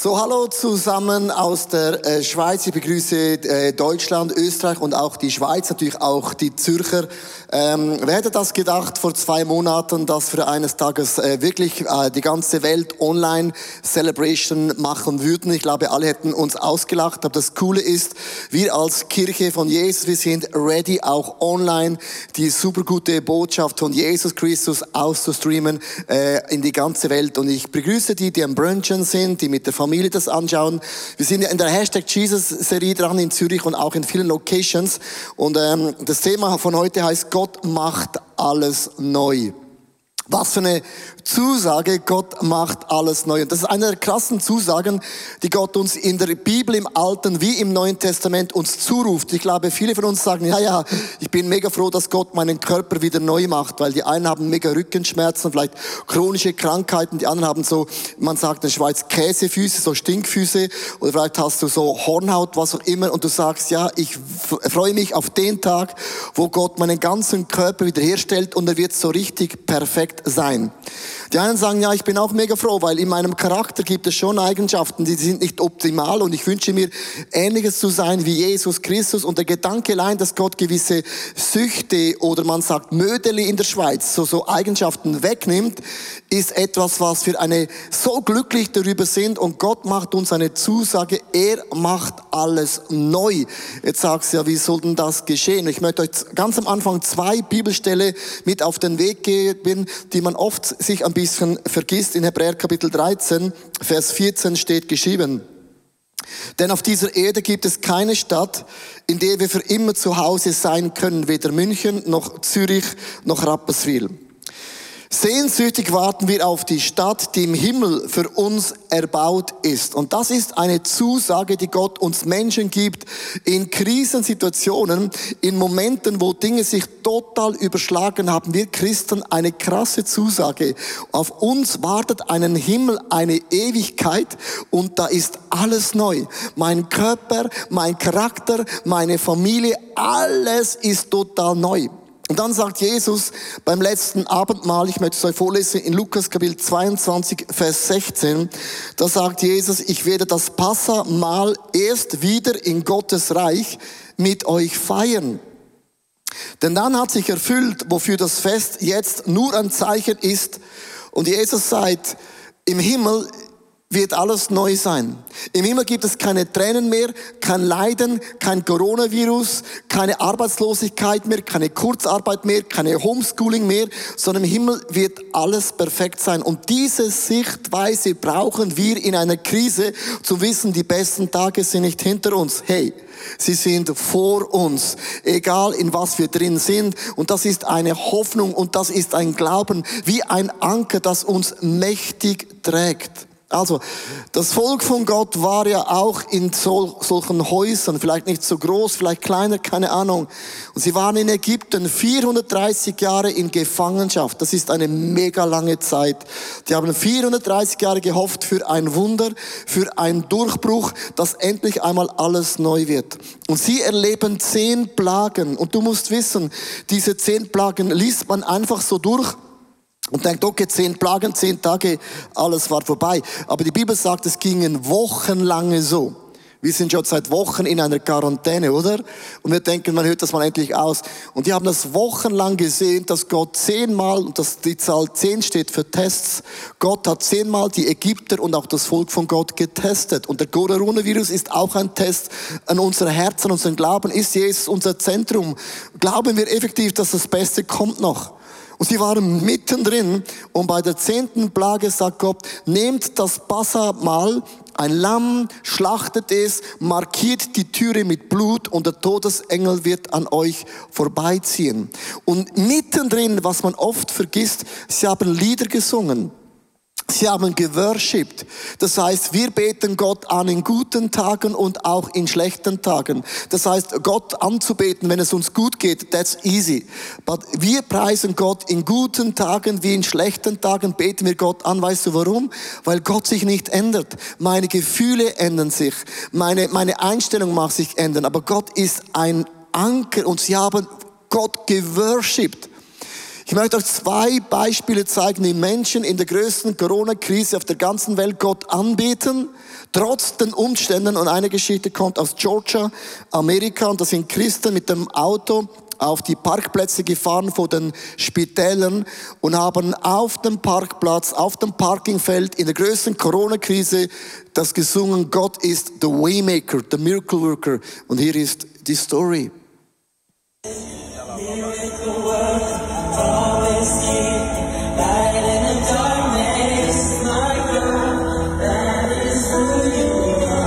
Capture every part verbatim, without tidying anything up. So, hallo zusammen aus der äh, Schweiz. Ich begrüße äh, Deutschland, Österreich und auch die Schweiz, natürlich auch die Zürcher. Ähm, wer hätte das gedacht vor zwei Monaten, dass wir eines Tages äh, wirklich äh, die ganze Welt online Celebration machen würden? Ich glaube, alle hätten uns ausgelacht. Aber das Coole ist, wir als Kirche von Jesus, wir sind ready, auch online die super gute Botschaft von Jesus Christus auszustreamen äh, in die ganze Welt. Und ich begrüße die, die am Brunchen sind, die mit der Familie das anschauen. Wir sind ja in der Hashtag Jesus Serie dran in Zürich und auch in vielen Locations. Und ähm, das Thema von heute heißt, Gott macht alles neu. Was für eine Zusage, Gott macht alles neu. Und das ist eine der krassen Zusagen, die Gott uns in der Bibel im Alten wie im Neuen Testament uns zuruft. Ich glaube, viele von uns sagen, ja, ja, ich bin mega froh, dass Gott meinen Körper wieder neu macht, weil die einen haben mega Rückenschmerzen, vielleicht chronische Krankheiten, die anderen haben so, man sagt in der Schweiz Käsefüße, so Stinkfüße, oder vielleicht hast du so Hornhaut, was auch immer, und du sagst, ja, ich freue mich auf den Tag, wo Gott meinen ganzen Körper wiederherstellt und er wird so richtig perfekt sein. Die einen sagen, ja, ich bin auch mega froh, weil in meinem Charakter gibt es schon Eigenschaften, die sind nicht optimal und ich wünsche mir, Ähnliches zu sein wie Jesus Christus. Und der Gedanke allein, dass Gott gewisse Süchte oder man sagt Mödeli in der Schweiz, so, so Eigenschaften wegnimmt, ist etwas, was wir eine, so glücklich darüber sind. Und Gott macht uns eine Zusage, er macht alles neu. Jetzt sagst du ja, wie soll denn das geschehen? Ich möchte euch ganz am Anfang zwei Bibelstellen mit auf den Weg geben, die man oft sich ein bisschen vergisst. In Hebräer Kapitel dreizehn, Vers vierzehn steht geschrieben, denn auf dieser Erde gibt es keine Stadt, in der wir für immer zu Hause sein können, weder München noch Zürich noch Rapperswil. Sehnsüchtig warten wir auf die Stadt, die im Himmel für uns erbaut ist. Und das ist eine Zusage, die Gott uns Menschen gibt in Krisensituationen, in Momenten, wo Dinge sich total überschlagen haben. Wir Christen eine krasse Zusage. Auf uns wartet einen Himmel, eine Ewigkeit und da ist alles neu. Mein Körper, mein Charakter, meine Familie, alles ist total neu. Und dann sagt Jesus beim letzten Abendmahl, ich möchte es euch vorlesen, in Lukas Kapitel zweiundzwanzig, Vers sechzehn, da sagt Jesus, ich werde das Passamal erst wieder in Gottes Reich mit euch feiern. Denn dann hat sich erfüllt, wofür das Fest jetzt nur ein Zeichen ist. Und Jesus sagt, im Himmel wird alles neu sein. Im Himmel gibt es keine Tränen mehr, kein Leiden, kein Coronavirus, keine Arbeitslosigkeit mehr, keine Kurzarbeit mehr, keine Homeschooling mehr, sondern im Himmel wird alles perfekt sein. Und diese Sichtweise brauchen wir in einer Krise, zu wissen, die besten Tage sind nicht hinter uns. Hey, sie sind vor uns, egal in was wir drin sind. Und das ist eine Hoffnung und das ist ein Glauben, wie ein Anker, das uns mächtig trägt. Also, das Volk von Gott war ja auch in sol- solchen Häusern, vielleicht nicht so groß, vielleicht kleiner, keine Ahnung. Und sie waren in Ägypten vierhundertdreißig Jahre in Gefangenschaft. Das ist eine mega lange Zeit. Die haben vierhundertdreißig Jahre gehofft für ein Wunder, für einen Durchbruch, dass endlich einmal alles neu wird. Und sie erleben zehn Plagen. Und du musst wissen, diese zehn Plagen liest man einfach so durch. Und denkt, okay, zehn Plagen, zehn Tage, alles war vorbei. Aber die Bibel sagt, es gingen wochenlange so. Wir sind schon seit Wochen in einer Quarantäne, oder? Und wir denken, man hört das mal endlich aus. Und die haben das wochenlang gesehen, dass Gott zehnmal, und das, die Zahl zehn steht für Tests, Gott hat zehnmal die Ägypter und auch das Volk von Gott getestet. Und der Coronavirus ist auch ein Test an unserem Herzen, unseren Glauben. Ist Jesus unser Zentrum? Glauben wir effektiv, dass das Beste kommt noch? Und sie waren mittendrin und bei der zehnten Plage sagt Gott, nehmt das Passamal, ein Lamm, schlachtet es, markiert die Türe mit Blut und der Todesengel wird an euch vorbeiziehen. Und mittendrin, was man oft vergisst, sie haben Lieder gesungen. Sie haben geworshipped. Das heißt, wir beten Gott an in guten Tagen und auch in schlechten Tagen. Das heißt, Gott anzubeten, wenn es uns gut geht, that's easy. But wir preisen Gott in guten Tagen wie in schlechten Tagen, beten wir Gott an. Weißt du warum? Weil Gott sich nicht ändert. Meine Gefühle ändern sich. Meine, meine Einstellung mag sich ändern. Aber Gott ist ein Anker und sie haben Gott geworshipped. Ich möchte euch zwei Beispiele zeigen, wie Menschen in der größten Corona-Krise auf der ganzen Welt Gott anbeten, trotz den Umständen. Und eine Geschichte kommt aus Georgia, Amerika, und da sind Christen mit dem Auto auf die Parkplätze gefahren vor den Spitälern und haben auf dem Parkplatz, auf dem Parkingfeld in der größten Corona-Krise das gesungen, Gott ist the Waymaker, the Miracle Worker. Und hier ist die Story. Miracle Worker, always keep light in the darkness, my God, that is who you are.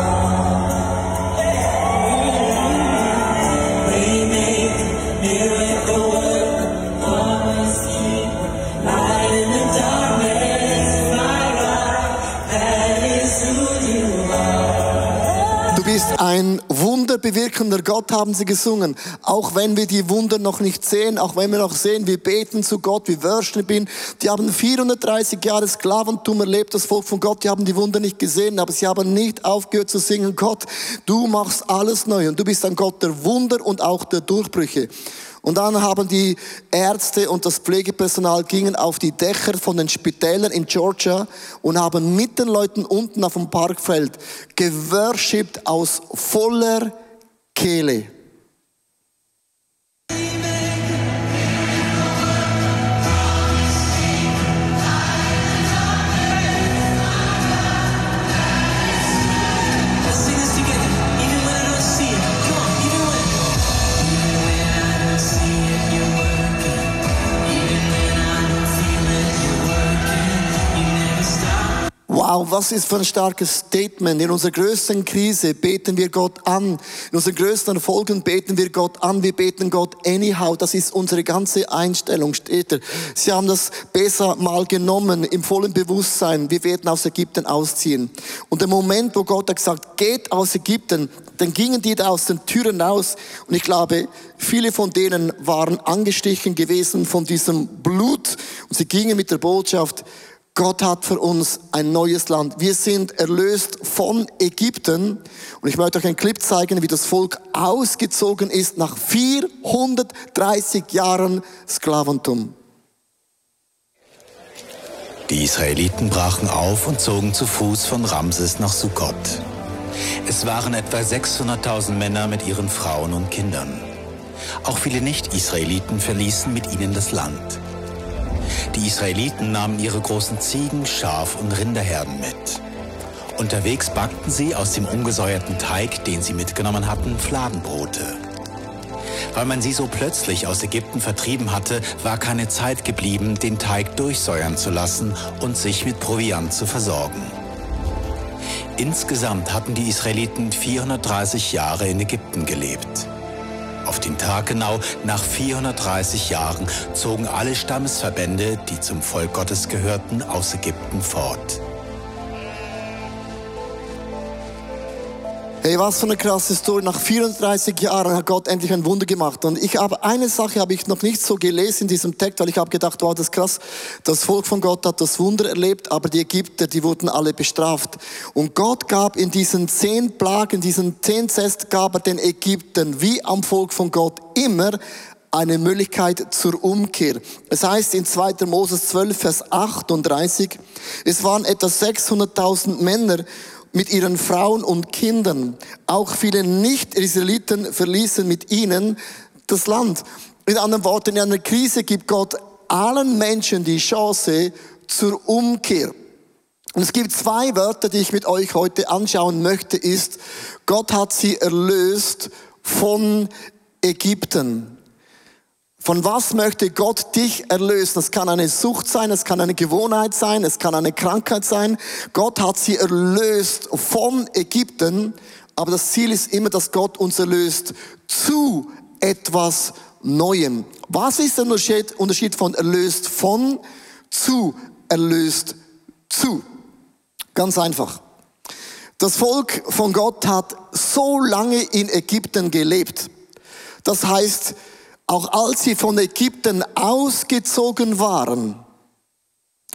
Ein wunderbewirkender Gott, haben sie gesungen. Auch wenn wir die Wunder noch nicht sehen, auch wenn wir noch sehen, wir beten zu Gott, wir worshipen ihn. Die haben vierhundertdreißig Jahre Sklaventum erlebt, das Volk von Gott. Die haben die Wunder nicht gesehen, aber sie haben nicht aufgehört zu singen. Gott, du machst alles neu und du bist ein Gott der Wunder und auch der Durchbrüche. Und dann haben die Ärzte und das Pflegepersonal gingen auf die Dächer von den Spitälern in Georgia und haben mit den Leuten unten auf dem Parkfeld geworshippt aus voller Kehle. Wow, was ist für ein starkes Statement. In unserer größten Krise beten wir Gott an. In unseren größten Erfolgen beten wir Gott an. Wir beten Gott anyhow. Das ist unsere ganze Einstellung, steht er. Sie haben das Passamal genommen, im vollen Bewusstsein. Wir werden aus Ägypten ausziehen. Und der Moment, wo Gott hat gesagt, geht aus Ägypten, dann gingen die da aus den Türen raus. Und ich glaube, viele von denen waren angestichen gewesen von diesem Blut. Und sie gingen mit der Botschaft, Gott hat für uns ein neues Land. Wir sind erlöst von Ägypten. Und ich möchte euch einen Clip zeigen, wie das Volk ausgezogen ist nach vierhundertdreißig Jahren Sklaventum. Die Israeliten brachen auf und zogen zu Fuß von Ramses nach Sukkot. Es waren etwa sechshunderttausend Männer mit ihren Frauen und Kindern. Auch viele Nicht-Israeliten verließen mit ihnen das Land. Die Israeliten nahmen ihre großen Ziegen, Schaf- und Rinderherden mit. Unterwegs backten sie aus dem ungesäuerten Teig, den sie mitgenommen hatten, Fladenbrote. Weil man sie so plötzlich aus Ägypten vertrieben hatte, war keine Zeit geblieben, den Teig durchsäuern zu lassen und sich mit Proviant zu versorgen. Insgesamt hatten die Israeliten vierhundertdreißig Jahre in Ägypten gelebt. Auf den Tag genau, nach vierhundertdreißig Jahren, zogen alle Stammesverbände, die zum Volk Gottes gehörten, aus Ägypten fort. Hey, was für eine krasse Story. Nach vierunddreißig Jahren hat Gott endlich ein Wunder gemacht. Und ich habe, eine Sache habe ich noch nicht so gelesen in diesem Text, weil ich habe gedacht, wow, das ist krass. Das Volk von Gott hat das Wunder erlebt, aber die Ägypter, die wurden alle bestraft. Und Gott gab in diesen zehn Plagen, diesen zehn Zest, gab er den Ägyptern, wie am Volk von Gott immer, eine Möglichkeit zur Umkehr. Es heißt in zweiten. Moses zwölf, Vers achtunddreißig, es waren etwa sechshunderttausend Männer, mit ihren Frauen und Kindern. Auch viele Nicht-Israeliten verließen mit ihnen das Land. In anderen Worten, in einer Krise gibt Gott allen Menschen die Chance zur Umkehr. Und es gibt zwei Wörter, die ich mit euch heute anschauen möchte, ist, Gott hat sie erlöst von Ägypten. Von was möchte Gott dich erlösen? Es kann eine Sucht sein, es kann eine Gewohnheit sein, es kann eine Krankheit sein. Gott hat sie erlöst von Ägypten, aber das Ziel ist immer, dass Gott uns erlöst zu etwas Neuem. Was ist der Unterschied von erlöst von zu erlöst zu? Ganz einfach. Das Volk von Gott hat so lange in Ägypten gelebt. Das heißt, auch als sie von Ägypten ausgezogen waren,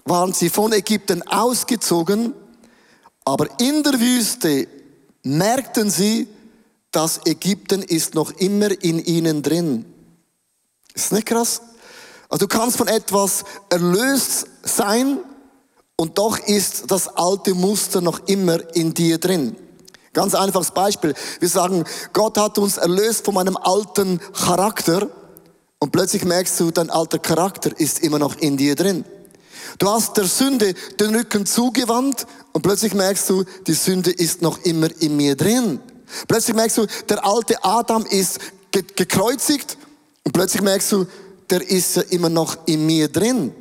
waren sie von Ägypten ausgezogen, aber in der Wüste merkten sie, dass Ägypten ist noch immer in ihnen drin. Ist nicht krass? Also du kannst von etwas erlöst sein und doch ist das alte Muster noch immer in dir drin. Ganz einfaches Beispiel. Wir sagen, Gott hat uns erlöst von meinem alten Charakter und plötzlich merkst du, dein alter Charakter ist immer noch in dir drin. Du hast der Sünde den Rücken zugewandt und plötzlich merkst du, die Sünde ist noch immer in mir drin. Plötzlich merkst du, der alte Adam ist ge- gekreuzigt und plötzlich merkst du, der ist ja immer noch in mir drin.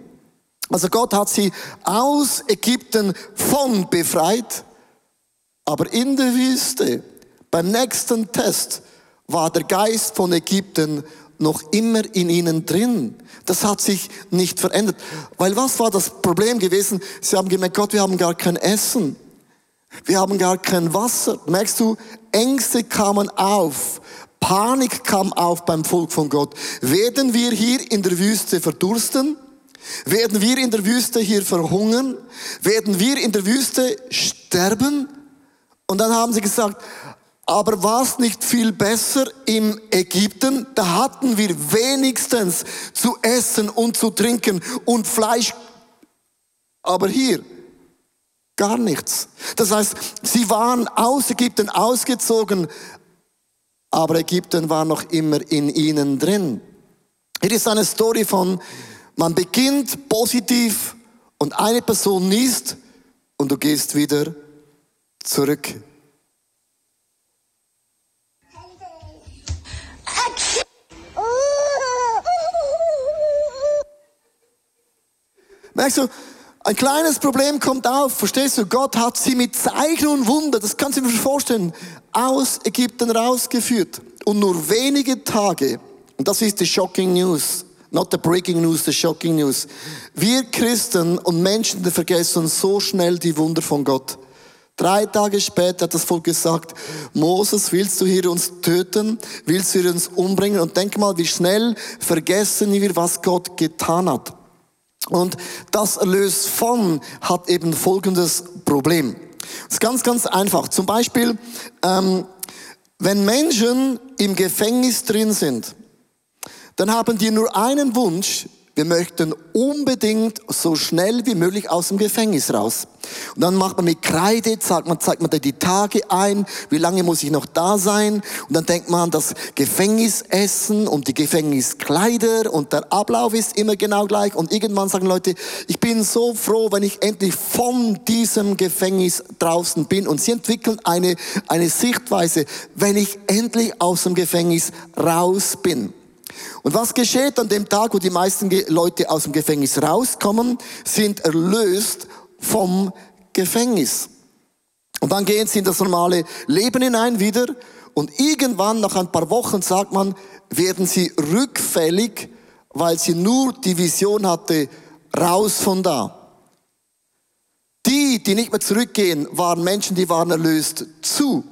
Also Gott hat sie aus Ägypten von befreit, aber in der Wüste, beim nächsten Test, war der Geist von Ägypten noch immer in ihnen drin. Das hat sich nicht verändert. Weil was war das Problem gewesen? Sie haben gemerkt, Gott, wir haben gar kein Essen. Wir haben gar kein Wasser. Merkst du, Ängste kamen auf. Panik kam auf beim Volk von Gott. Werden wir hier in der Wüste verdursten? Werden wir in der Wüste hier verhungern? Werden wir in der Wüste sterben? Und dann haben sie gesagt, aber war es nicht viel besser im Ägypten? Da hatten wir wenigstens zu essen und zu trinken und Fleisch. Aber hier gar nichts. Das heißt, sie waren aus Ägypten ausgezogen, aber Ägypten war noch immer in ihnen drin. Hier ist eine Story von, man beginnt positiv und eine Person niest und du gehst wieder zurück. Merkst du, ein kleines Problem kommt auf, verstehst du? Gott hat sie mit Zeichen und Wunder, das kannst du dir vorstellen, aus Ägypten rausgeführt. Und nur wenige Tage, und das ist die shocking news, not the breaking news, the shocking news. Wir Christen und Menschen vergessen so schnell die Wunder von Gott. Drei Tage später hat das Volk gesagt, Moses, willst du hier uns töten? Willst du hier uns umbringen? Und denk mal, wie schnell vergessen wir, was Gott getan hat. Und das Erlös von hat eben folgendes Problem. Das ist ganz, ganz einfach. Zum Beispiel, ähm, wenn Menschen im Gefängnis drin sind, dann haben die nur einen Wunsch. Wir möchten unbedingt so schnell wie möglich aus dem Gefängnis raus. Und dann macht man mit Kreide, zeigt man, zeigt man da die Tage ein, wie lange muss ich noch da sein? Und dann denkt man an das Gefängnisessen und die Gefängniskleider und der Ablauf ist immer genau gleich. Und irgendwann sagen Leute, ich bin so froh, wenn ich endlich von diesem Gefängnis draußen bin. Und sie entwickeln eine, eine Sichtweise, wenn ich endlich aus dem Gefängnis raus bin. Und was geschieht an dem Tag, wo die meisten Leute aus dem Gefängnis rauskommen, sind erlöst vom Gefängnis. Und dann gehen sie in das normale Leben hinein wieder und irgendwann nach ein paar Wochen, sagt man, werden sie rückfällig, weil sie nur die Vision hatte, raus von da. Die, die nicht mehr zurückgehen, waren Menschen, die waren erlöst zu.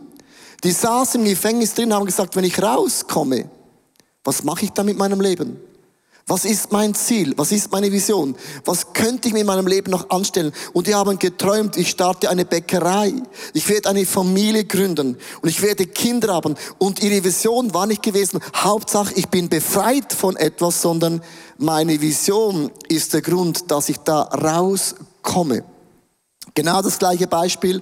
Die saßen im Gefängnis drin und haben gesagt, wenn ich rauskomme, was mache ich da mit meinem Leben? Was ist mein Ziel? Was ist meine Vision? Was könnte ich mit meinem Leben noch anstellen? Und die haben geträumt, ich starte eine Bäckerei. Ich werde eine Familie gründen. Und ich werde Kinder haben. Und ihre Vision war nicht gewesen, Hauptsache ich bin befreit von etwas, sondern meine Vision ist der Grund, dass ich da rauskomme. Genau das gleiche Beispiel.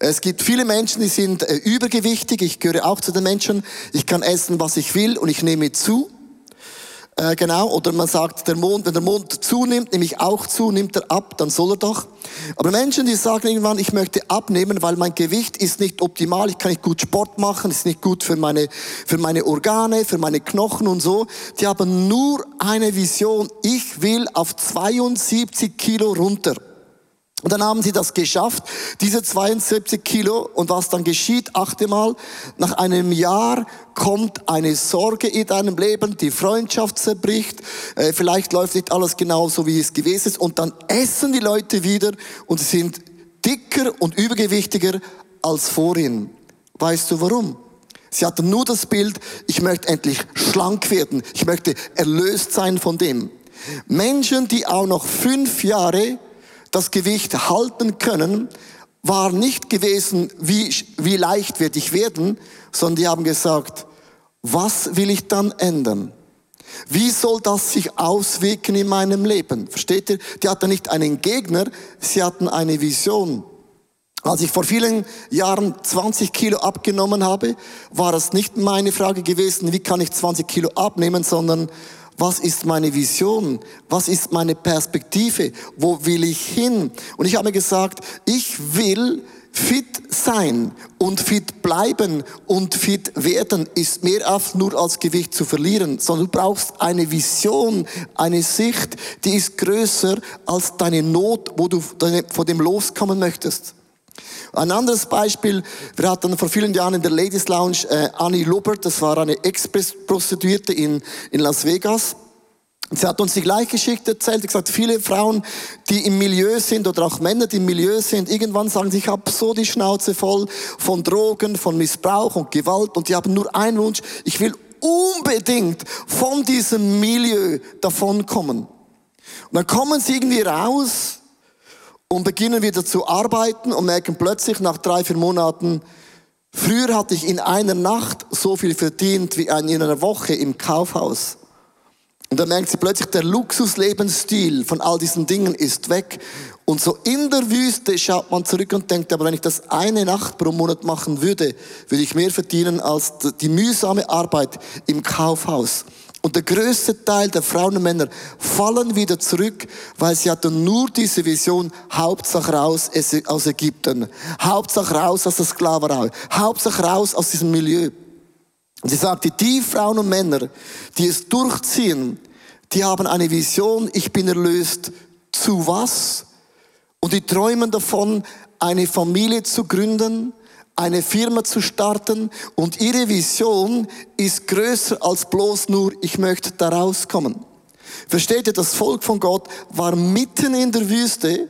Es gibt viele Menschen, die sind übergewichtig. Ich gehöre auch zu den Menschen. Ich kann essen, was ich will und ich nehme zu. Äh, genau. Oder man sagt, der Mond, wenn der Mond zunimmt, nehme ich auch zu, nimmt er ab, dann soll er doch. Aber Menschen, die sagen irgendwann, ich möchte abnehmen, weil mein Gewicht ist nicht optimal. Ich kann nicht gut Sport machen. Ist nicht gut für meine, für meine Organe, für meine Knochen und so. Die haben nur eine Vision. Ich will auf zweiundsiebzig Kilo runter. Und dann haben sie das geschafft, diese zweiundsiebzig Kilo. Und was dann geschieht, achte mal, nach einem Jahr kommt eine Sorge in deinem Leben, die Freundschaft zerbricht, äh, vielleicht läuft nicht alles genau so, wie es gewesen ist. Und dann essen die Leute wieder und sie sind dicker und übergewichtiger als vorhin. Weißt du warum? Sie hatten nur das Bild, ich möchte endlich schlank werden, ich möchte erlöst sein von dem. Menschen, die auch noch fünf Jahre das Gewicht halten können, war nicht gewesen, wie, wie leicht werde ich werden, sondern die haben gesagt, was will ich dann ändern? Wie soll das sich auswirken in meinem Leben? Versteht ihr? Die hatten nicht einen Gegner, sie hatten eine Vision. Als ich vor vielen Jahren zwanzig Kilo abgenommen habe, war es nicht meine Frage gewesen, wie kann ich zwanzig Kilo abnehmen, sondern was ist meine Vision? Was ist meine Perspektive? Wo will ich hin? Und ich habe gesagt, ich will fit sein und fit bleiben und fit werden ist mehr oft nur als Gewicht zu verlieren, sondern du brauchst eine Vision, eine Sicht, die ist größer als deine Not, wo du von dem loskommen möchtest. Ein anderes Beispiel, wir hatten vor vielen Jahren in der Ladies' Lounge äh, Annie Lobert, das war eine Ex-Prostituierte in, in Las Vegas. Sie hat uns die gleiche Geschichte erzählt, sie hat gesagt, viele Frauen, die im Milieu sind oder auch Männer, die im Milieu sind, irgendwann sagen sie, ich habe so die Schnauze voll von Drogen, von Missbrauch und Gewalt und die haben nur einen Wunsch, ich will unbedingt von diesem Milieu davonkommen. Und dann kommen sie irgendwie raus und beginnen wieder zu arbeiten und merken plötzlich nach drei, vier Monaten, früher hatte ich in einer Nacht so viel verdient wie in einer Woche im Kaufhaus. Und dann merkt sie plötzlich, der Luxuslebensstil von all diesen Dingen ist weg. Und so in der Wüste schaut man zurück und denkt, aber wenn ich das eine Nacht pro Monat machen würde, würde ich mehr verdienen als die mühsame Arbeit im Kaufhaus. Und der größte Teil der Frauen und Männer fallen wieder zurück, weil sie hatten nur diese Vision, Hauptsache raus aus Ägypten, Hauptsache raus aus der Sklaverei, Hauptsache raus aus diesem Milieu. Und sie sagte, die Frauen und Männer, die es durchziehen, die haben eine Vision, ich bin erlöst, zu was? Und die träumen davon, eine Familie zu gründen, eine Firma zu starten und ihre Vision ist größer als bloß nur, ich möchte da rauskommen. Versteht ihr, das Volk von Gott war mitten in der Wüste,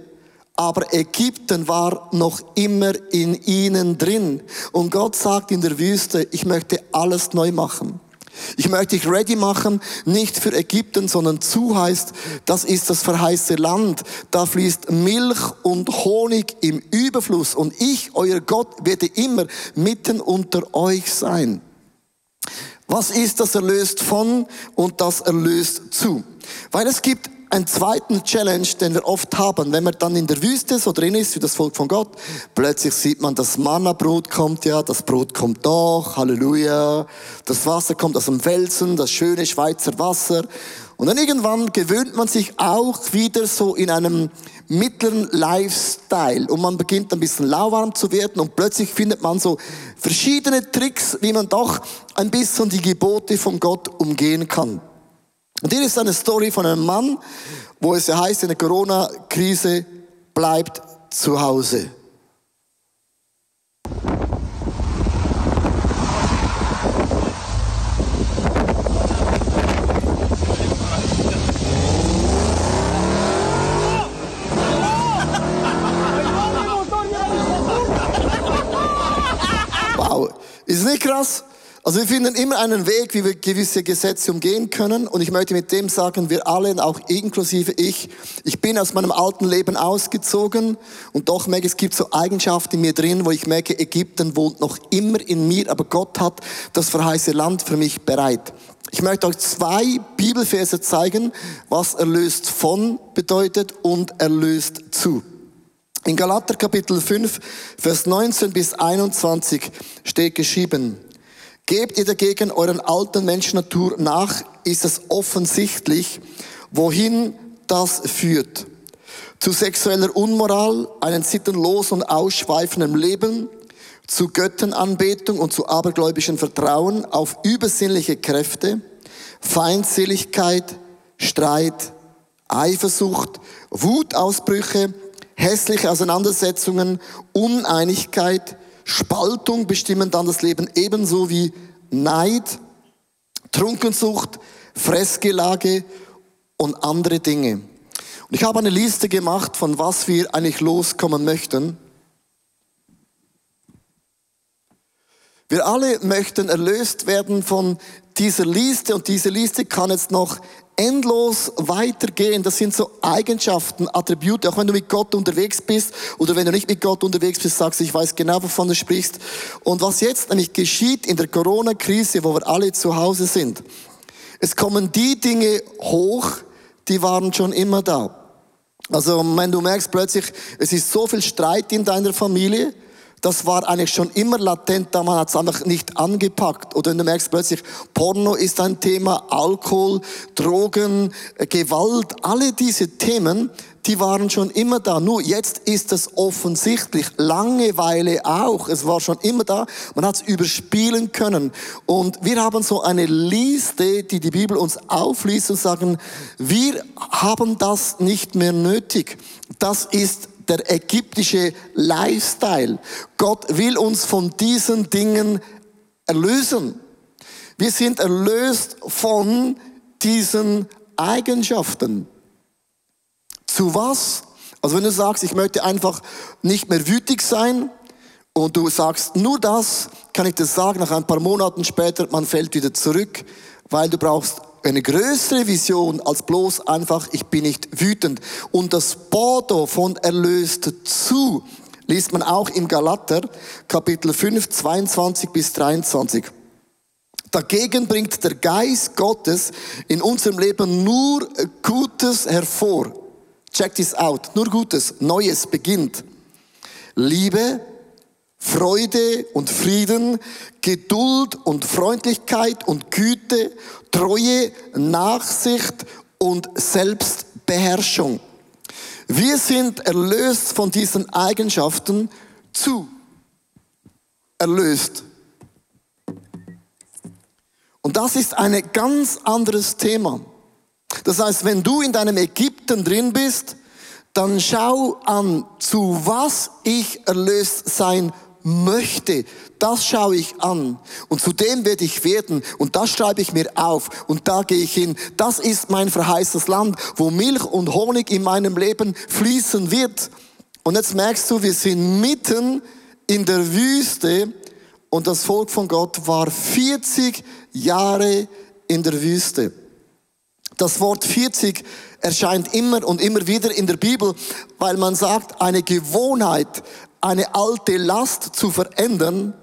aber Ägypten war noch immer in ihnen drin. Und Gott sagt in der Wüste, ich möchte alles neu machen. Ich möchte dich ready machen, nicht für Ägypten, sondern zu heißt, das ist das verheißte Land. Da fließt Milch und Honig im Überfluss. Und ich, euer Gott, werde immer mitten unter euch sein. Was ist das erlöst von und das erlöst zu? Weil es gibt einen zweiten Challenge, den wir oft haben. Wenn man dann in der Wüste so drin ist, wie das Volk von Gott, plötzlich sieht man, das Manna-Brot kommt ja, das Brot kommt doch, Halleluja. Das Wasser kommt aus dem Felsen, das schöne Schweizer Wasser. Und dann irgendwann gewöhnt man sich auch wieder so in einem mittleren Lifestyle. Und man beginnt ein bisschen lauwarm zu werden und plötzlich findet man so verschiedene Tricks, wie man doch ein bisschen die Gebote von Gott umgehen kann. Und hier ist eine Story von einem Mann, wo es ja heißt, in der Corona-Krise bleibt zu Hause. Wow, ist nicht krass? Also wir finden immer einen Weg, wie wir gewisse Gesetze umgehen können. Und ich möchte mit dem sagen, wir alle, auch inklusive ich, ich bin aus meinem alten Leben ausgezogen und doch merke, es gibt so Eigenschaften in mir drin, wo ich merke, Ägypten wohnt noch immer in mir, aber Gott hat das verheißene Land für mich bereit. Ich möchte euch zwei Bibelverse zeigen, was erlöst von bedeutet und erlöst zu. In Galater Kapitel fünf, Vers neunzehn bis einundzwanzig steht geschrieben, gebt ihr dagegen euren alten Menschennatur nach, ist es offensichtlich, wohin das führt. Zu sexueller Unmoral, einem sittenlosen und ausschweifenden Leben, zu Göttenanbetung und zu abergläubischem Vertrauen auf übersinnliche Kräfte, Feindseligkeit, Streit, Eifersucht, Wutausbrüche, hässliche Auseinandersetzungen, Uneinigkeit, Spaltung bestimmen dann das Leben ebenso wie Neid, Trunkensucht, Fressgelage und andere Dinge. Und ich habe eine Liste gemacht, von was wir eigentlich loskommen möchten. Wir alle möchten erlöst werden von dieser Liste und diese Liste kann jetzt noch endlos weitergehen. Das sind so Eigenschaften, Attribute, auch wenn du mit Gott unterwegs bist oder wenn du nicht mit Gott unterwegs bist, sagst du, ich weiß genau, wovon du sprichst. Und was jetzt nämlich geschieht in der Corona-Krise, wo wir alle zu Hause sind, Es kommen die Dinge hoch, die waren schon immer da. Also wenn du merkst plötzlich, es ist so viel Streit in deiner Familie, das war eigentlich schon immer latent, da man hat es einfach nicht angepackt. Oder wenn du merkst plötzlich, Porno ist ein Thema, Alkohol, Drogen, Gewalt, alle diese Themen, die waren schon immer da. Nur jetzt ist es offensichtlich. Langeweile auch. Es war schon immer da. Man hat es überspielen können. Und wir haben so eine Liste, die die Bibel uns aufliest und sagen, wir haben das nicht mehr nötig. Das ist der ägyptische Lifestyle. Gott will uns von diesen Dingen erlösen. Wir sind erlöst von diesen Eigenschaften. Zu was? Also wenn du sagst, ich möchte einfach nicht mehr wütig sein und du sagst nur das, kann ich dir sagen, nach ein paar Monaten später, man fällt wieder zurück, weil du brauchst eine größere Vision als bloß einfach, ich bin nicht wütend. Und das Bodo von erlöst zu, liest man auch im Galater, Kapitel fünf, zweiundzwanzig bis dreiundzwanzig. Dagegen bringt der Geist Gottes in unserem Leben nur Gutes hervor. Check this out. Nur Gutes, Neues beginnt. Liebe, Freude und Frieden, Geduld und Freundlichkeit und Güte, Treue, Nachsicht und Selbstbeherrschung. Wir sind erlöst von diesen Eigenschaften zu. Erlöst. Und das ist ein ganz anderes Thema. Das heißt, wenn du in deinem Ägypten drin bist, dann schau an, zu was ich erlöst sein möchte. Das schaue ich an. Und zu dem werde ich werden. Und das schreibe ich mir auf. Und da gehe ich hin. Das ist mein verheißtes Land, wo Milch und Honig in meinem Leben fließen wird. Und jetzt merkst du, wir sind mitten in der Wüste. Und das Volk von Gott war vierzig Jahre in der Wüste. Das Wort vierzig erscheint immer und immer wieder in der Bibel, weil man sagt, eine Gewohnheit, eine alte Last zu verändern,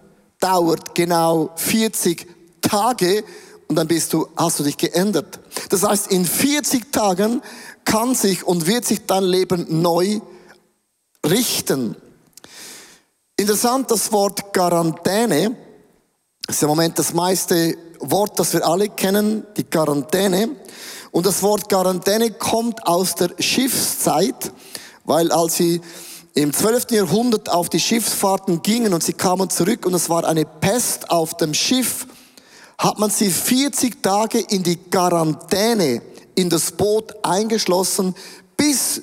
dauert genau vierzig Tage und dann bist du, hast du dich geändert. Das heißt, in vierzig Tagen kann sich und wird sich dein Leben neu richten. Interessant, das Wort Quarantäne ist im Moment das meiste Wort, das wir alle kennen, die Quarantäne. Und das Wort Quarantäne kommt aus der Schiffszeit, weil als sie im zwölften Jahrhundert auf die Schiffsfahrten gingen und sie kamen zurück und es war eine Pest auf dem Schiff, hat man sie vierzig Tage in die Quarantäne, in das Boot eingeschlossen, bis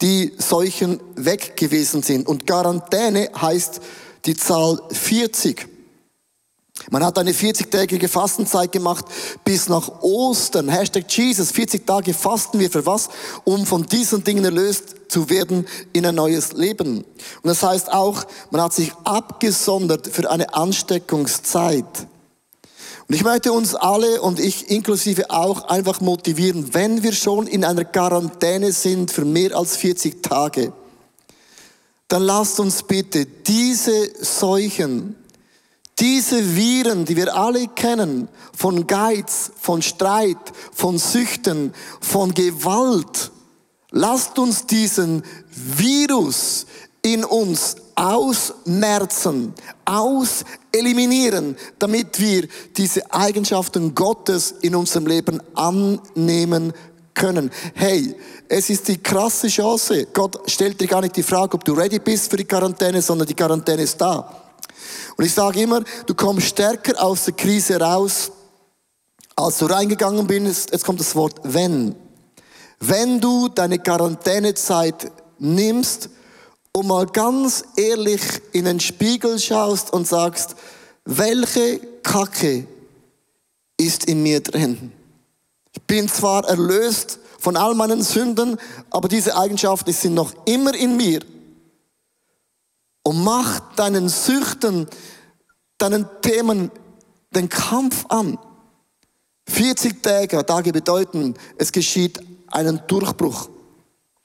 die Seuchen weg gewesen sind. Und Quarantäne heißt die Zahl vierzig. Man hat eine vierzigtägige Fastenzeit gemacht bis nach Ostern. Hashtag Jesus. vierzig Tage fasten wir für was? Um von diesen Dingen erlöst zu werden in ein neues Leben. Und das heißt auch, man hat sich abgesondert für eine Ansteckungszeit. Und ich möchte uns alle und ich inklusive auch einfach motivieren, wenn wir schon in einer Quarantäne sind für mehr als vierzig Tage, dann lasst uns bitte diese Seuchen, diese Viren, die wir alle kennen, von Geiz, von Streit, von Süchten, von Gewalt, lasst uns diesen Virus in uns ausmerzen, auseliminieren, damit wir diese Eigenschaften Gottes in unserem Leben annehmen können. Hey, es ist die krasse Chance. Gott stellt dir gar nicht die Frage, ob du ready bist für die Quarantäne, sondern die Quarantäne ist da. Und ich sage immer, du kommst stärker aus der Krise raus, als du reingegangen bist. Jetzt kommt das Wort wenn. Wenn du deine Quarantänezeit nimmst und mal ganz ehrlich in den Spiegel schaust und sagst, welche Kacke ist in mir drin? Ich bin zwar erlöst von all meinen Sünden, aber diese Eigenschaften sind noch immer in mir. Und mach deinen Süchten, deinen Themen den Kampf an. vierzig Tage bedeuten, es geschieht einen Durchbruch.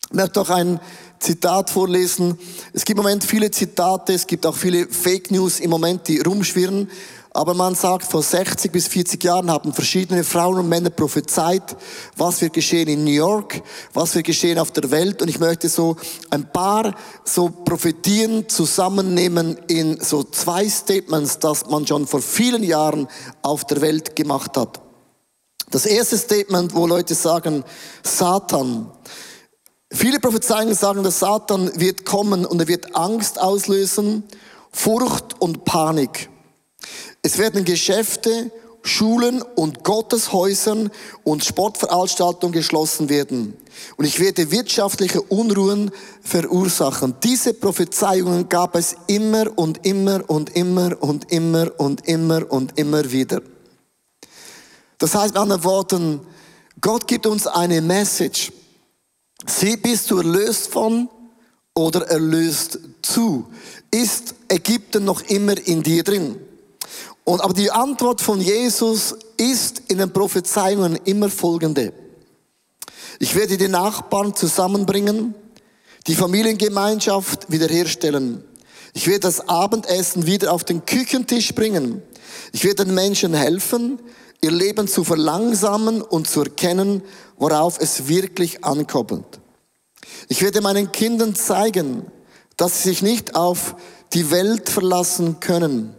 Ich möchte auch ein Zitat vorlesen. Es gibt im Moment viele Zitate, es gibt auch viele Fake News im Moment, die rumschwirren. Aber man sagt, vor sechzig bis vierzig Jahren haben verschiedene Frauen und Männer prophezeit, was wird geschehen in New York, was wird geschehen auf der Welt. Und ich möchte so ein paar so Prophetien zusammennehmen in so zwei Statements, das man schon vor vielen Jahren auf der Welt gemacht hat. Das erste Statement, wo Leute sagen, Satan. Viele Prophezeiungen sagen, dass Satan wird kommen und er wird Angst auslösen, Furcht und Panik. Es werden Geschäfte, Schulen und Gotteshäusern und Sportveranstaltungen geschlossen werden. Und ich werde wirtschaftliche Unruhen verursachen. Diese Prophezeiungen gab es immer und immer und immer und immer und immer und immer wieder. Das heißt mit anderen Worten, Gott gibt uns eine Message. Sie bist du erlöst von oder erlöst zu. Ist Ägypten noch immer in dir drin? Und, aber die Antwort von Jesus ist in den Prophezeiungen immer folgende. Ich werde die Nachbarn zusammenbringen, die Familiengemeinschaft wiederherstellen. Ich werde das Abendessen wieder auf den Küchentisch bringen. Ich werde den Menschen helfen, ihr Leben zu verlangsamen und zu erkennen, worauf es wirklich ankommt. Ich werde meinen Kindern zeigen, dass sie sich nicht auf die Welt verlassen können.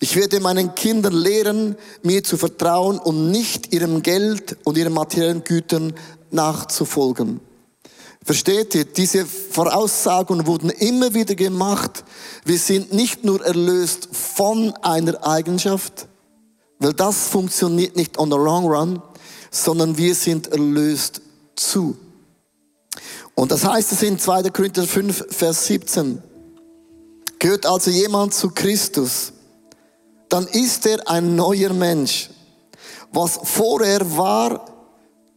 Ich werde meinen Kindern lehren, mir zu vertrauen und nicht ihrem Geld und ihren materiellen Gütern nachzufolgen. Versteht ihr? Diese Voraussagen wurden immer wieder gemacht. Wir sind nicht nur erlöst von einer Eigenschaft, weil das funktioniert nicht on the long run, sondern wir sind erlöst zu. Und das heißt es in zweiter Korinther fünf, Vers siebzehn. Gehört also jemand zu Christus, dann ist er ein neuer Mensch. Was vorher war,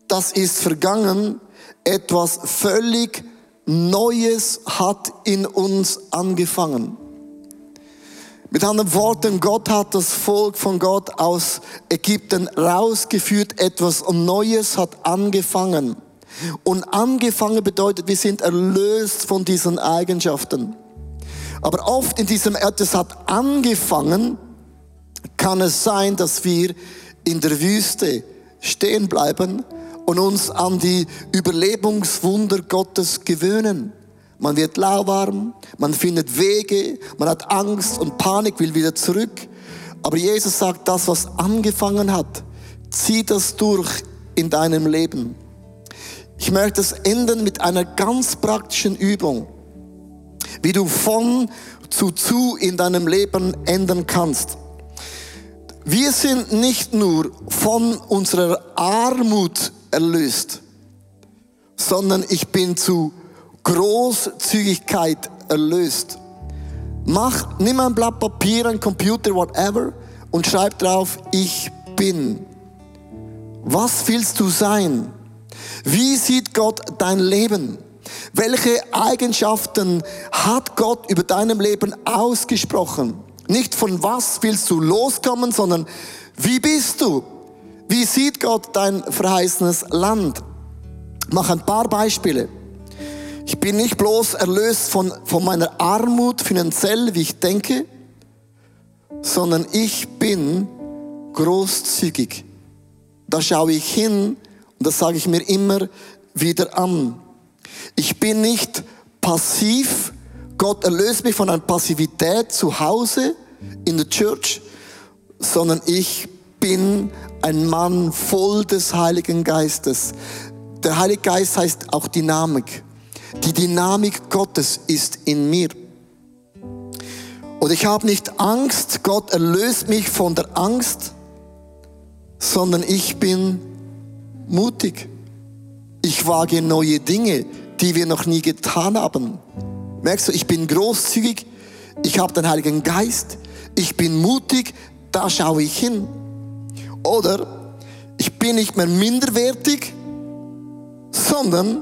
das ist vergangen. Etwas völlig Neues hat in uns angefangen. Mit anderen Worten, Gott hat das Volk von Gott aus Ägypten rausgeführt. Etwas Neues hat angefangen. Und angefangen bedeutet, wir sind erlöst von diesen Eigenschaften. Aber oft in diesem etwas hat angefangen, kann es sein, dass wir in der Wüste stehen bleiben und uns an die Überlebenswunder Gottes gewöhnen. Man wird lauwarm, man findet Wege, man hat Angst und Panik, will wieder zurück. Aber Jesus sagt, das, was angefangen hat, zieh das durch in deinem Leben. Ich möchte es enden mit einer ganz praktischen Übung, wie du von zu zu in deinem Leben ändern kannst. Wir sind nicht nur von unserer Armut erlöst, sondern ich bin zu Großzügigkeit erlöst. Mach, nimm ein Blatt Papier, ein Computer, whatever und schreib drauf, ich bin. Was willst du sein? Wie sieht Gott dein Leben? Welche Eigenschaften hat Gott über deinem Leben ausgesprochen? Nicht von was willst du loskommen, sondern wie bist du? Wie sieht Gott dein verheißenes Land? Mach ein paar Beispiele. Ich bin nicht bloß erlöst von, von meiner Armut finanziell, wie ich denke, sondern ich bin großzügig. Da schaue ich hin und das sage ich mir immer wieder an. Ich bin nicht passiv. Gott erlöst mich von einer Passivität zu Hause, in der Church, sondern ich bin ein Mann voll des Heiligen Geistes. Der Heilige Geist heißt auch Dynamik. Die Dynamik Gottes ist in mir. Und ich habe nicht Angst, Gott erlöst mich von der Angst, sondern ich bin mutig. Ich wage neue Dinge, die wir noch nie getan haben. Merkst du, ich bin großzügig, ich habe den Heiligen Geist, ich bin mutig, da schaue ich hin. Oder ich bin nicht mehr minderwertig, sondern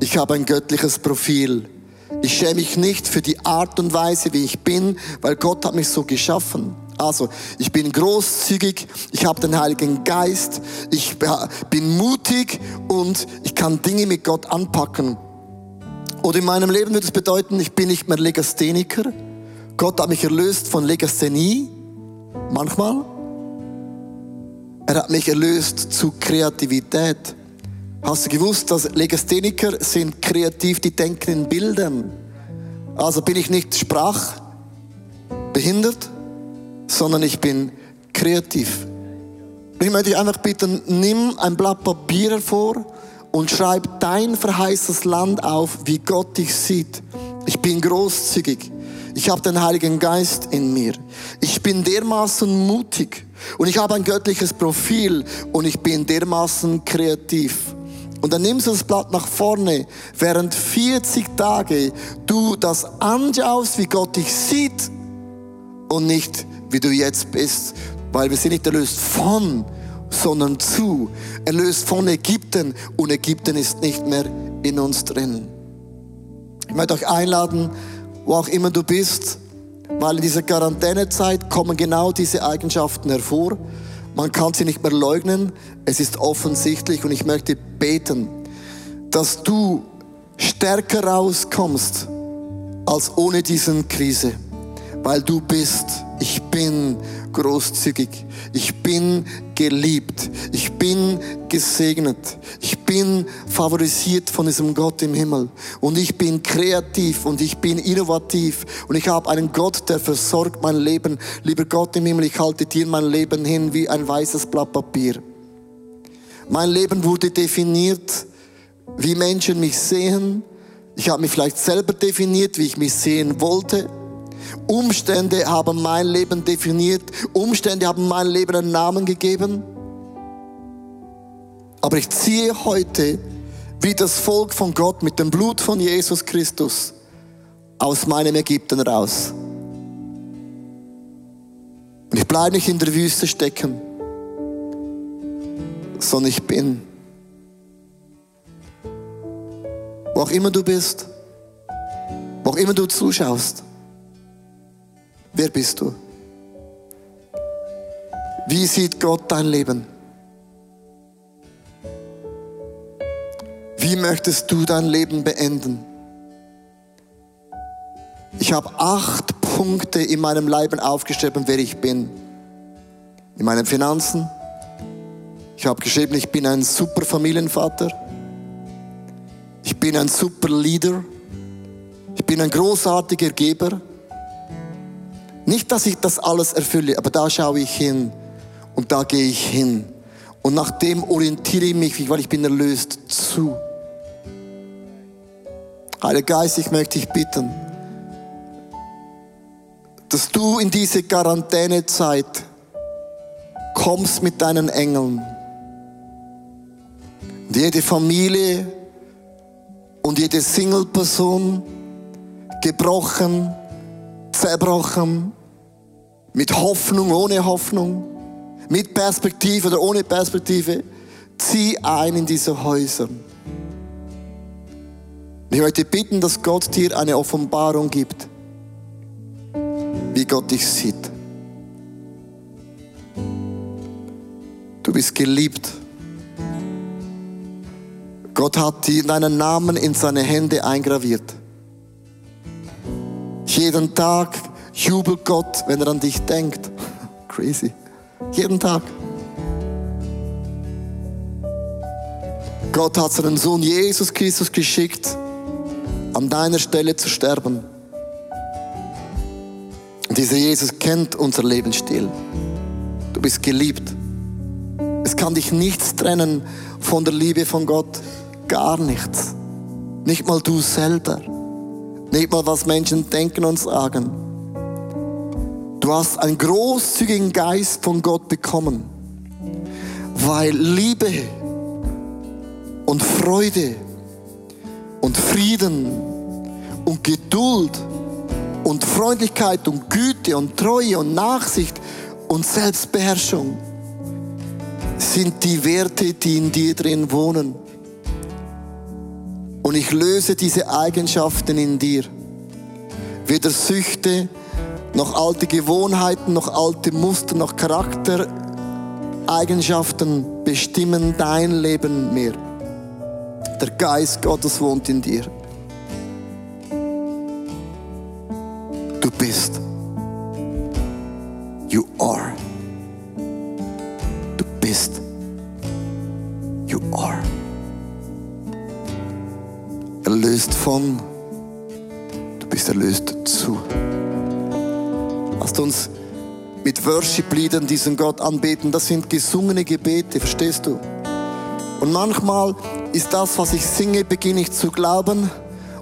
ich habe ein göttliches Profil. Ich schäme mich nicht für die Art und Weise, wie ich bin, weil Gott hat mich so geschaffen. Also, ich bin großzügig, ich habe den Heiligen Geist, ich bin mutig und ich kann Dinge mit Gott anpacken. Und in meinem Leben würde es bedeuten, ich bin nicht mehr Legastheniker. Gott hat mich erlöst von Legasthenie. Manchmal. Er hat mich erlöst zu Kreativität. Hast du gewusst, dass Legastheniker sind kreativ, die denken in Bildern? Also bin ich nicht sprachbehindert, sondern ich bin kreativ. Ich möchte dich einfach bitten, nimm ein Blatt Papier hervor und schreib dein verheißtes Land auf, wie Gott dich sieht. Ich bin großzügig. Ich habe den Heiligen Geist in mir. Ich bin dermaßen mutig und ich habe ein göttliches Profil und ich bin dermaßen kreativ. Und dann nimmst du das Blatt nach vorne, während vierzig Tage du das anschaust, wie Gott dich sieht und nicht, wie du jetzt bist. Weil wir sind nicht erlöst von, sondern zu. Erlöst von Ägypten und Ägypten ist nicht mehr in uns drin. Ich möchte euch einladen, wo auch immer du bist, weil in dieser Quarantänezeit kommen genau diese Eigenschaften hervor. Man kann sie nicht mehr leugnen, es ist offensichtlich und ich möchte beten, dass du stärker rauskommst als ohne diese Krise, weil du bist, ich bin großzügig, ich bin geliebt, ich bin gesegnet, ich bin favorisiert von diesem Gott im Himmel und ich bin kreativ und ich bin innovativ und ich habe einen Gott, der versorgt mein Leben. Lieber Gott im Himmel, ich halte dir mein Leben hin wie ein weißes Blatt Papier. Mein Leben wurde definiert, wie Menschen mich sehen. Ich habe mich vielleicht selber definiert, wie ich mich sehen wollte. Umstände haben mein Leben definiert. Umstände haben mein Leben einen Namen gegeben. Aber ich ziehe heute, wie das Volk von Gott mit dem Blut von Jesus Christus, aus meinem Ägypten raus. Und ich bleibe nicht in der Wüste stecken, sondern ich bin. Wo auch immer du bist, wo auch immer du zuschaust, wer bist du? Wie sieht Gott dein Leben? Wie möchtest du dein Leben beenden? Ich habe acht Punkte in meinem Leben aufgeschrieben, wer ich bin. In meinen Finanzen. Ich habe geschrieben, ich bin ein super Familienvater. Ich bin ein super Leader. Ich bin ein großartiger Geber. Nicht, dass ich das alles erfülle, aber da schaue ich hin und da gehe ich hin. Und nach dem orientiere ich mich, weil ich bin erlöst zu. Heiliger Geist, ich möchte dich bitten, dass du in diese Quarantänezeit kommst mit deinen Engeln. Und jede Familie und jede Single-Person, gebrochen, zerbrochen, mit Hoffnung, ohne Hoffnung, mit Perspektive oder ohne Perspektive, zieh ein in diese Häuser. Ich möchte bitten, dass Gott dir eine Offenbarung gibt, wie Gott dich sieht. Du bist geliebt. Gott hat dir deinen Namen in seine Hände eingraviert. Jeden Tag jubelt Gott, wenn er an dich denkt. Crazy. Jeden Tag. Gott hat seinen Sohn Jesus Christus geschickt, an deiner Stelle zu sterben. Und dieser Jesus kennt unser Lebensstil. Du bist geliebt. Es kann dich nichts trennen von der Liebe von Gott. Gar nichts. Nicht mal du selber. Nicht mal, was Menschen denken und sagen. Du hast einen großzügigen Geist von Gott bekommen, weil Liebe und Freude und Frieden und Geduld und Freundlichkeit und Güte und Treue und Nachsicht und Selbstbeherrschung sind die Werte, die in dir drin wohnen. Und ich löse diese Eigenschaften in dir. Weder Süchte, noch alte Gewohnheiten, noch alte Muster, noch Charaktereigenschaften bestimmen dein Leben mehr. Der Geist Gottes wohnt in dir. Du bist. You are. bist. You are. Erlöst von, du bist erlöst zu. Lasst uns mit Worship-Liedern diesen Gott anbeten. Das sind gesungene Gebete, verstehst du? Und manchmal ist das, was ich singe, beginne ich zu glauben.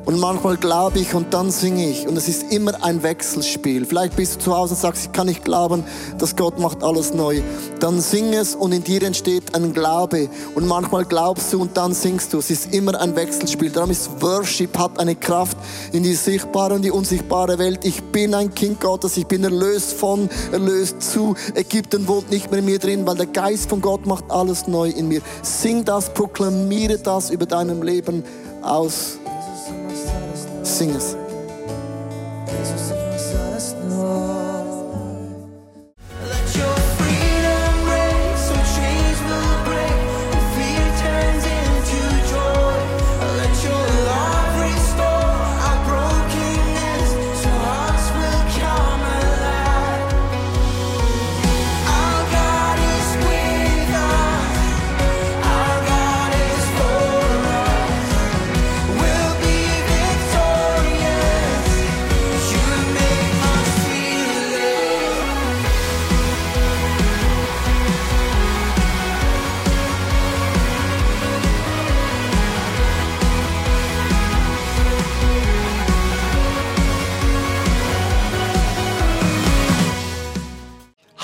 Und manchmal glaube ich und dann singe ich. Und es ist immer ein Wechselspiel. Vielleicht bist du zu Hause und sagst, ich kann nicht glauben, dass Gott macht alles neu. Dann sing es und in dir entsteht ein Glaube. Und manchmal glaubst du und dann singst du. Es ist immer ein Wechselspiel. Darum ist Worship, hat eine Kraft in die sichtbare und die unsichtbare Welt. Ich bin ein Kind Gottes. Ich bin erlöst von, erlöst zu. Ägypten wohnt nicht mehr in mir drin, weil der Geist von Gott macht alles neu in mir. Sing das, proklamiere das über deinem Leben aus. Sing es.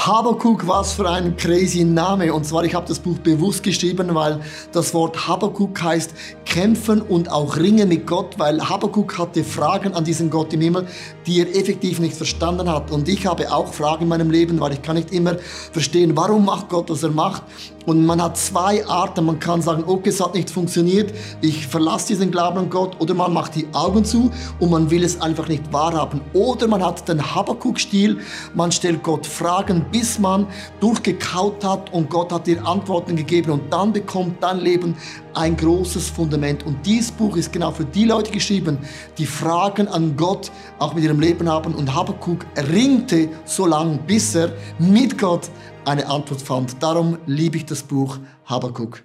Habakuk, was für ein crazy Name. Und zwar, ich habe das Buch bewusst geschrieben, weil das Wort Habakuk heißt kämpfen und auch ringen mit Gott, weil Habakuk hatte Fragen an diesen Gott im Himmel, die er effektiv nicht verstanden hat. Und ich habe auch Fragen in meinem Leben, weil ich kann nicht immer verstehen, warum macht Gott, was er macht. Und man hat zwei Arten. Man kann sagen, okay, es hat nicht funktioniert, ich verlasse diesen Glauben an Gott. Oder man macht die Augen zu und man will es einfach nicht wahrhaben. Oder man hat den Habakuk-Stil, man stellt Gott Fragen, bis man durchgekaut hat und Gott hat dir Antworten gegeben und dann bekommt dein Leben ein großes Fundament. Und dieses Buch ist genau für die Leute geschrieben, die Fragen an Gott auch mit ihrem Leben haben. Und Habakuk ringte so lange, bis er mit Gott eine Antwort fand. Darum liebe ich das Buch Habakuk.